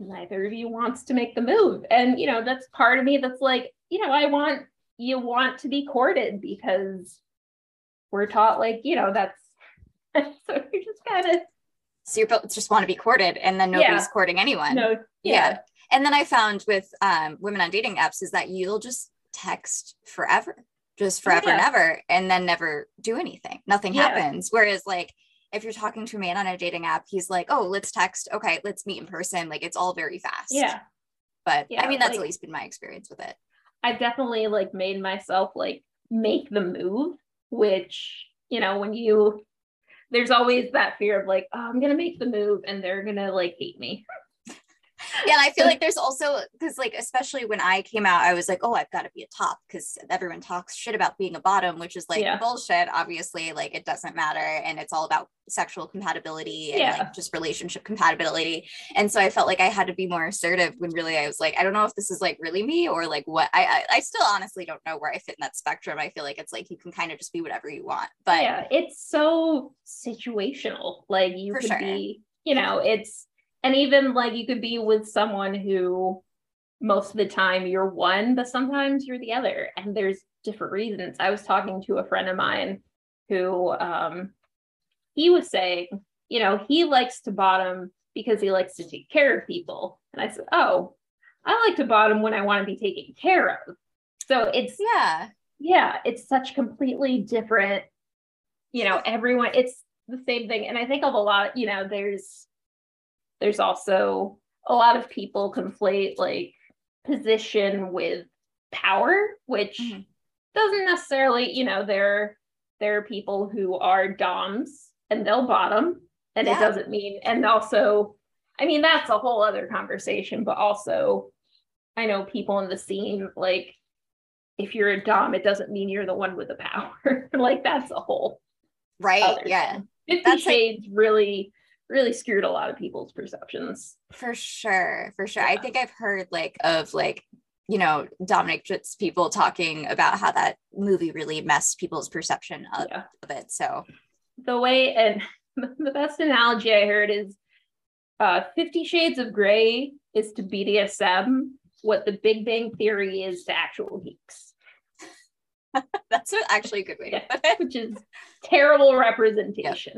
neither of you wants to make the move. And, you know, that's part of me that's like, you know, I want, you want to be courted because we're taught like, you know, that's, so you're just kind of. So you just want to be courted and then nobody's yeah. courting anyone. No, yeah. yeah. And then I found with um, women on dating apps is that you'll just text forever, just forever yeah. and ever, and then never do anything. Nothing yeah. happens. Whereas like, if you're talking to a man on a dating app, he's like, oh, let's text. Okay. Let's meet in person. Like it's all very fast. Yeah. But yeah, I mean, that's like, at least been my experience with it. I've definitely like made myself like make the move, which, you know, when you, there's always that fear of like, oh, I'm going to make the move and they're going to like hate me. Yeah. And I feel like there's also, cause like, especially when I came out, I was like, oh, I've got to be a top because everyone talks shit about being a bottom, which is like yeah. bullshit. Obviously, like it doesn't matter. And it's all about sexual compatibility and yeah. like just relationship compatibility. And so I felt like I had to be more assertive when really I was like, I don't know if this is like really me or like what I, I, I still honestly don't know where I fit in that spectrum. I feel like it's like, you can kind of just be whatever you want, but yeah, it's so situational. Like you could sure. be, you know, it's, and even like you could be with someone who most of the time you're one, but sometimes you're the other. And there's different reasons. I was talking to a friend of mine who um, he was saying, you know, he likes to bottom because he likes to take care of people. And I said, oh, I like to bottom when I want to be taken care of. So it's, yeah, yeah, it's such completely different, you know, everyone, it's the same thing. And I think of a lot, you know, there's, There's also a lot of people conflate like position with power, which mm-hmm. doesn't necessarily, you know, there, there are people who are doms and they'll bottom and yeah. it doesn't mean, and also, I mean, that's a whole other conversation, but also I know people in the scene, like if you're a dom, it doesn't mean you're the one with the power. Like that's a whole. Right. Yeah. Fifty Shades like- really. really skewed a lot of people's perceptions. For sure. For sure. Yeah. I think I've heard like of like, you know, Dominic Jits people talking about how that movie really messed people's perception of, yeah. of it. So the way, and the best analogy I heard is uh, Fifty Shades of Grey is to B D S M what the Big Bang Theory is to actual geeks. That's actually a good way to put it. Which is terrible representation.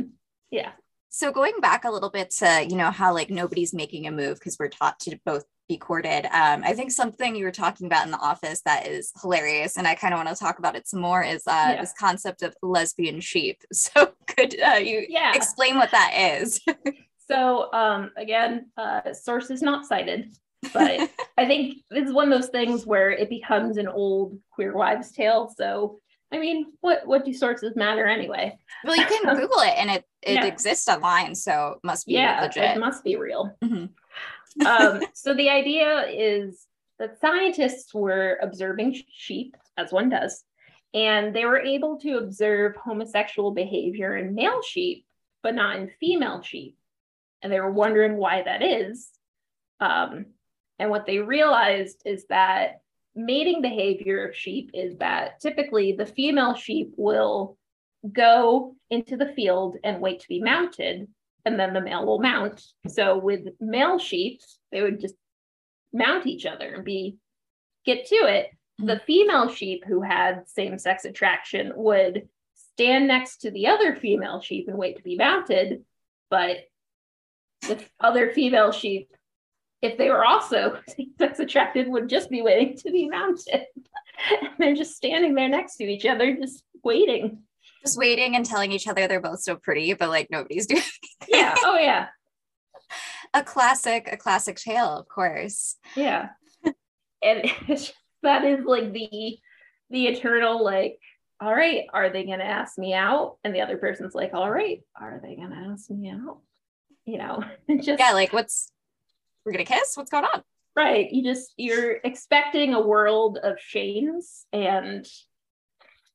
Yep. Yeah. So going back a little bit to, you know, how like nobody's making a move because we're taught to both be courted. Um, I think something you were talking about in the office that is hilarious, and I kind of want to talk about it some more, is uh, yeah. this concept of lesbian sheep. So could uh, you yeah. explain what that is? So um, again, uh, source is not cited, but I think it's one of those things where it becomes an old queer wives' tale. So I mean, what, what do sources matter anyway? Well, you can Google it and it, it yeah. exists online. So it must be yeah, legit. It must be real. Mm-hmm. um, so the idea is that scientists were observing sheep, as one does, and they were able to observe homosexual behavior in male sheep, but not in female sheep. And they were wondering why that is. Um, and what they realized is that mating behavior of sheep is that typically the female sheep will go into the field and wait to be mounted, and then the male will mount. So with male sheep, they would just mount each other and be get to it. The female sheep who had same-sex attraction would stand next to the other female sheep and wait to be mounted, but the other female sheep, if they were also sex attracted, would just be waiting to be mounted. And they're just standing there next to each other, just waiting. Just waiting and telling each other they're both so pretty, but like nobody's doing anything. Yeah. Oh yeah. A classic, a classic tale, of course. Yeah. And that is like the, the eternal, like, all right, are they going to ask me out? And the other person's like, all right, are they going to ask me out? You know, just. Yeah. Like what's, we're gonna kiss, what's going on? Right. You just, you're expecting a world of Shanes, and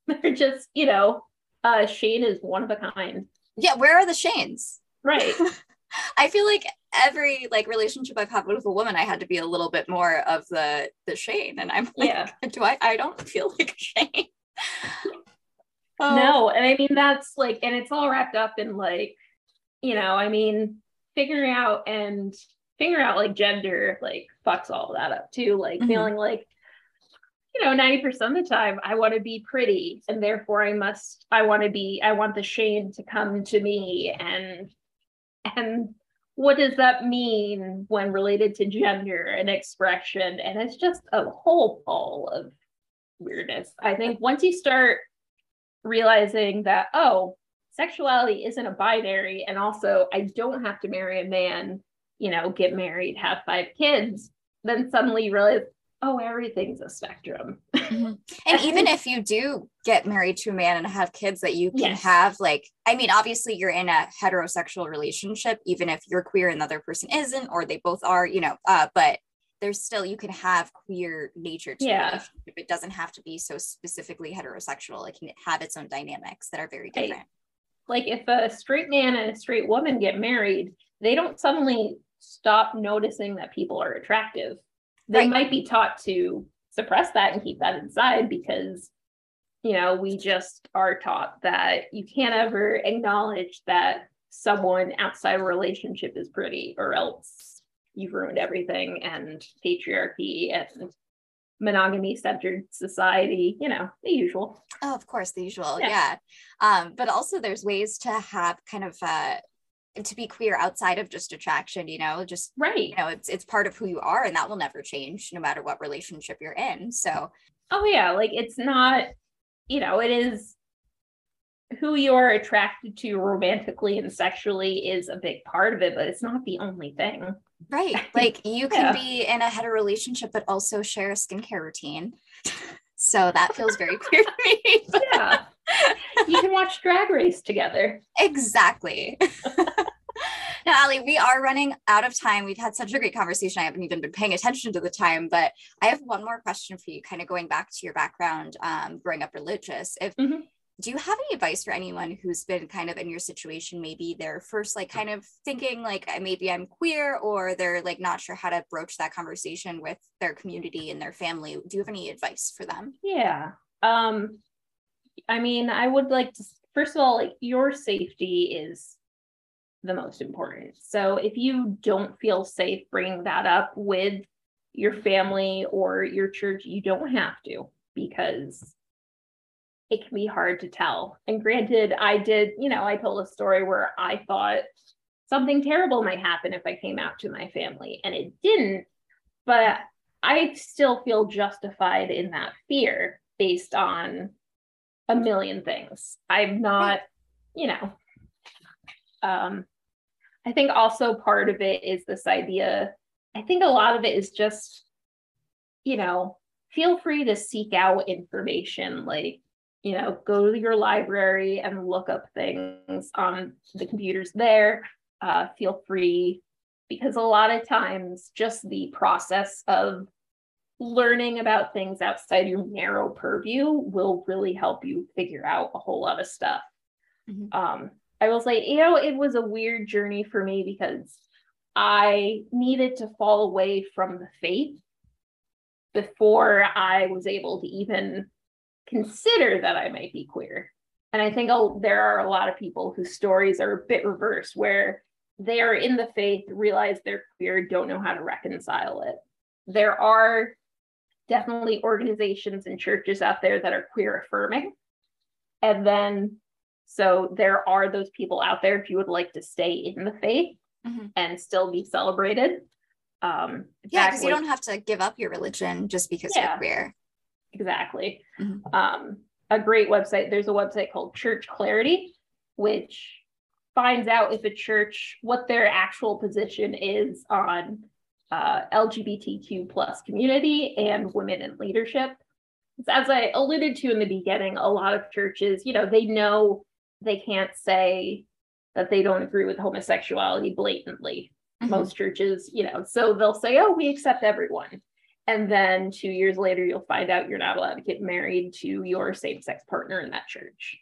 they're just, you know, uh Shane is one of a kind. Yeah, where are the Shanes? Right. I feel like every like relationship I've had with a woman, I had to be a little bit more of the the Shane, and I'm like, yeah. do I I don't feel like a Shane. Oh. No, and I mean, that's like, and it's all wrapped up in like, you know, I mean, figuring out and figuring out like gender, like fucks all that up too. Like mm-hmm. feeling like, you know, ninety percent of the time I want to be pretty and therefore I must, I want to be, I want the shade to come to me. And, and what does that mean when related to gender and expression? And it's just a whole ball of weirdness. I think once you start realizing that, oh, sexuality isn't a binary, and also I don't have to marry a man, you know, get married, have five kids, then suddenly you realize, oh, everything's a spectrum. Mm-hmm. And, and even if you do get married to a man and have kids, that you can yes. have, like, I mean, obviously you're in a heterosexual relationship, even if you're queer and the other person isn't, or they both are, you know, uh, but there's still, you can have queer nature to yeah. it. It doesn't have to be so specifically heterosexual. It can have its own dynamics that are very different. I, like if a straight man and a straight woman get married, they don't suddenly stop noticing that people are attractive. They right. might be taught to suppress that and keep that inside because, you know, we just are taught that you can't ever acknowledge that someone outside a relationship is pretty, or else you've ruined everything, and patriarchy and monogamy-centered society, you know, the usual. Oh, of course, the usual, yeah. yeah. Um, but also there's ways to have kind of... Uh, to be queer outside of just attraction, you know, just, right. you know, it's, it's part of who you are, and that will never change no matter what relationship you're in. So, oh yeah. Like it's not, you know, it is who you are attracted to romantically and sexually is a big part of it, but it's not the only thing. Right. Like you can yeah. be in a hetero relationship, but also share a skincare routine. So that feels very queer to me. Yeah. You can watch Drag Race together. Exactly. Now, Ally, we are running out of time. We've had such a great conversation. I haven't even been paying attention to the time, but I have one more question for you, kind of going back to your background, um, growing up religious. If mm-hmm. do you have any advice for anyone who's been kind of in your situation? Maybe they're first like kind of thinking like, maybe I'm queer, or they're like not sure how to broach that conversation with their community and their family. Do you have any advice for them? Yeah. Um, I mean, I would like to, first of all, like your safety is the most important. So if you don't feel safe bringing that up with your family or your church, you don't have to, because it can be hard to tell. And granted, I did, you know, I told a story where I thought something terrible might happen if I came out to my family, and it didn't, but I still feel justified in that fear based on a million things. I'm not, you know, um, I think also part of it is this idea. I think a lot of it is just, you know, feel free to seek out information. Like, you know, go to your library and look up things on the computers there. Uh, feel free, because a lot of times just the process of learning about things outside your narrow purview will really help you figure out a whole lot of stuff. Mm-hmm. Um, I will say, you know, it was a weird journey for me because I needed to fall away from the faith before I was able to even consider that I might be queer. And I think I'll, there are a lot of people whose stories are a bit reversed, where they are in the faith, realize they're queer, don't know how to reconcile it. There are definitely organizations and churches out there that are queer affirming. And then, so there are those people out there if you would like to stay in the faith mm-hmm. and still be celebrated. Um, yeah, because you don't have to give up your religion just because yeah, you're queer. Exactly. Mm-hmm. Um, a great website, there's a website called Church Clarity, which finds out if a church, what their actual position is on Uh, L G B T Q plus community and women in leadership. As I alluded to in the beginning, a lot of churches, you know, they know they can't say that they don't agree with homosexuality blatantly. Mm-hmm. Most churches, you know, so they'll say, oh, we accept everyone. And then two years later, you'll find out you're not allowed to get married to your same-sex partner in that church.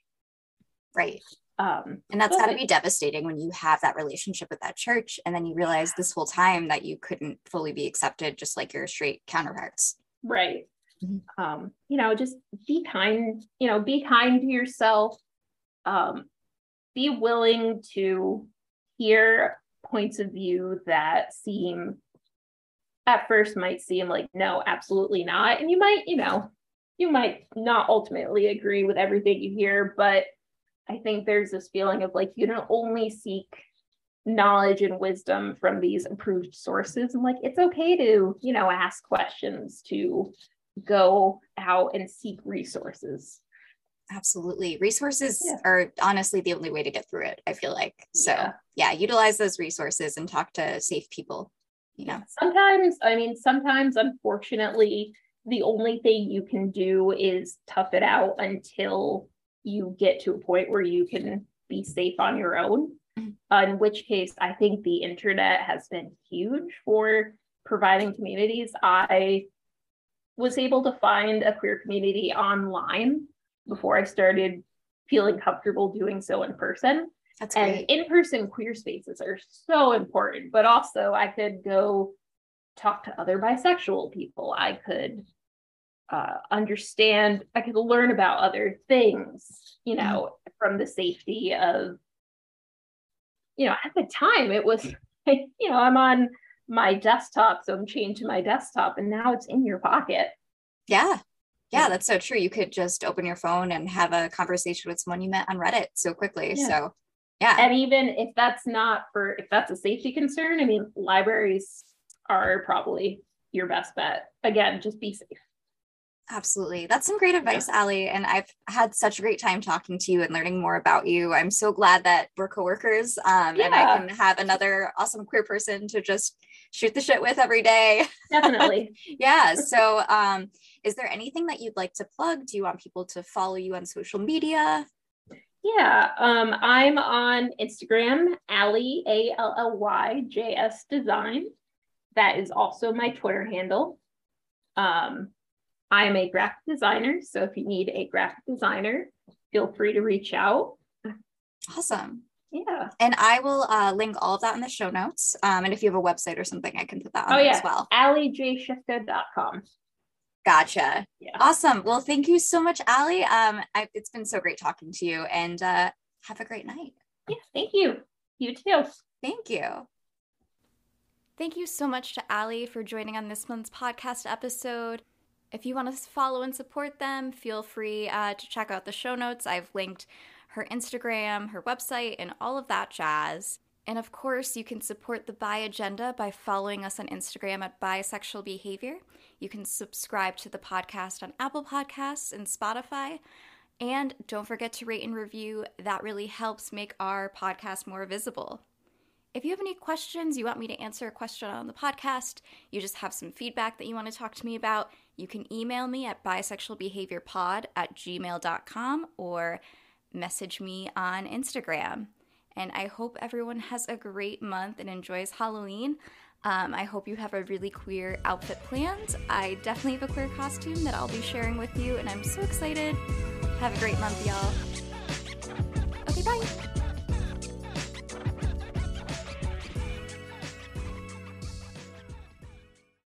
Right. Um, and that's got to be devastating when you have that relationship with that church, and then you realize this whole time that you couldn't fully be accepted, just like your straight counterparts. Right. Mm-hmm. Um, you know, just be kind, you know, be kind to yourself. Um, be willing to hear points of view that seem at first might seem like, no, absolutely not. And you might, you know, you might not ultimately agree with everything you hear, but I think there's this feeling of like, you don't only seek knowledge and wisdom from these approved sources. And like, it's okay to, you know, ask questions, to go out and seek resources. Absolutely. Resources yeah. are honestly the only way to get through it, I feel like. So yeah, yeah utilize those resources and talk to safe people. You know, sometimes, I mean, sometimes, unfortunately, the only thing you can do is tough it out until you get to a point where you can be safe on your own. Mm-hmm. Uh, in which case, I think the internet has been huge for providing communities. I was able to find a queer community online before I started feeling comfortable doing so in person. That's and great. In-person queer spaces are so important, but also I could go talk to other bisexual people. I could uh, understand, I could learn about other things, you know, mm-hmm. from the safety of, you know, at the time it was, like, you know, I'm on my desktop, so I'm chained to my desktop, and now it's in your pocket. Yeah. Yeah, that's so true. You could just open your phone and have a conversation with someone you met on Reddit so quickly. Yeah. So, yeah. And even if that's not for, if that's a safety concern, I mean, libraries are probably your best bet. Again, just be safe. Absolutely. That's some great advice, yeah. Ally. And I've had such a great time talking to you and learning more about you. I'm so glad that we're coworkers um, yeah. and I can have another awesome queer person to just shoot the shit with every day. Definitely. yeah. So um, is there anything that you'd like to plug? Do you want people to follow you on social media? Yeah. Um, I'm on Instagram, Ally, A L L Y J S design. That is also my Twitter handle. Um, I'm a graphic designer, so if you need a graphic designer, feel free to reach out. Awesome. Yeah. And I will uh, link all of that in the show notes. Um, and if you have a website or something, I can put that on oh, yeah. as well. ally j shivka dot com. Gotcha. Yeah. Awesome. Well, thank you so much, Ally. Um, I, it's been so great talking to you, and uh, have a great night. Yeah, thank you. You too. Thank you. Thank you so much to Ally for joining on this month's podcast episode. If you want to follow and support them, feel free uh, to check out the show notes. I've linked her Instagram, her website, and all of that jazz. And of course, you can support the Bi Agenda by following us on Instagram at Bisexual Behavior. You can subscribe to the podcast on Apple Podcasts and Spotify. And don't forget to rate and review. That really helps make our podcast more visible. If you have any questions, you want me to answer a question on the podcast, you just have some feedback that you want to talk to me about, you can email me at bisexualbehaviorpod at gmail dot com or message me on Instagram. And I hope everyone has a great month and enjoys Halloween. Um, I hope you have a really queer outfit planned. I definitely have a queer costume that I'll be sharing with you, and I'm so excited. Have a great month, y'all.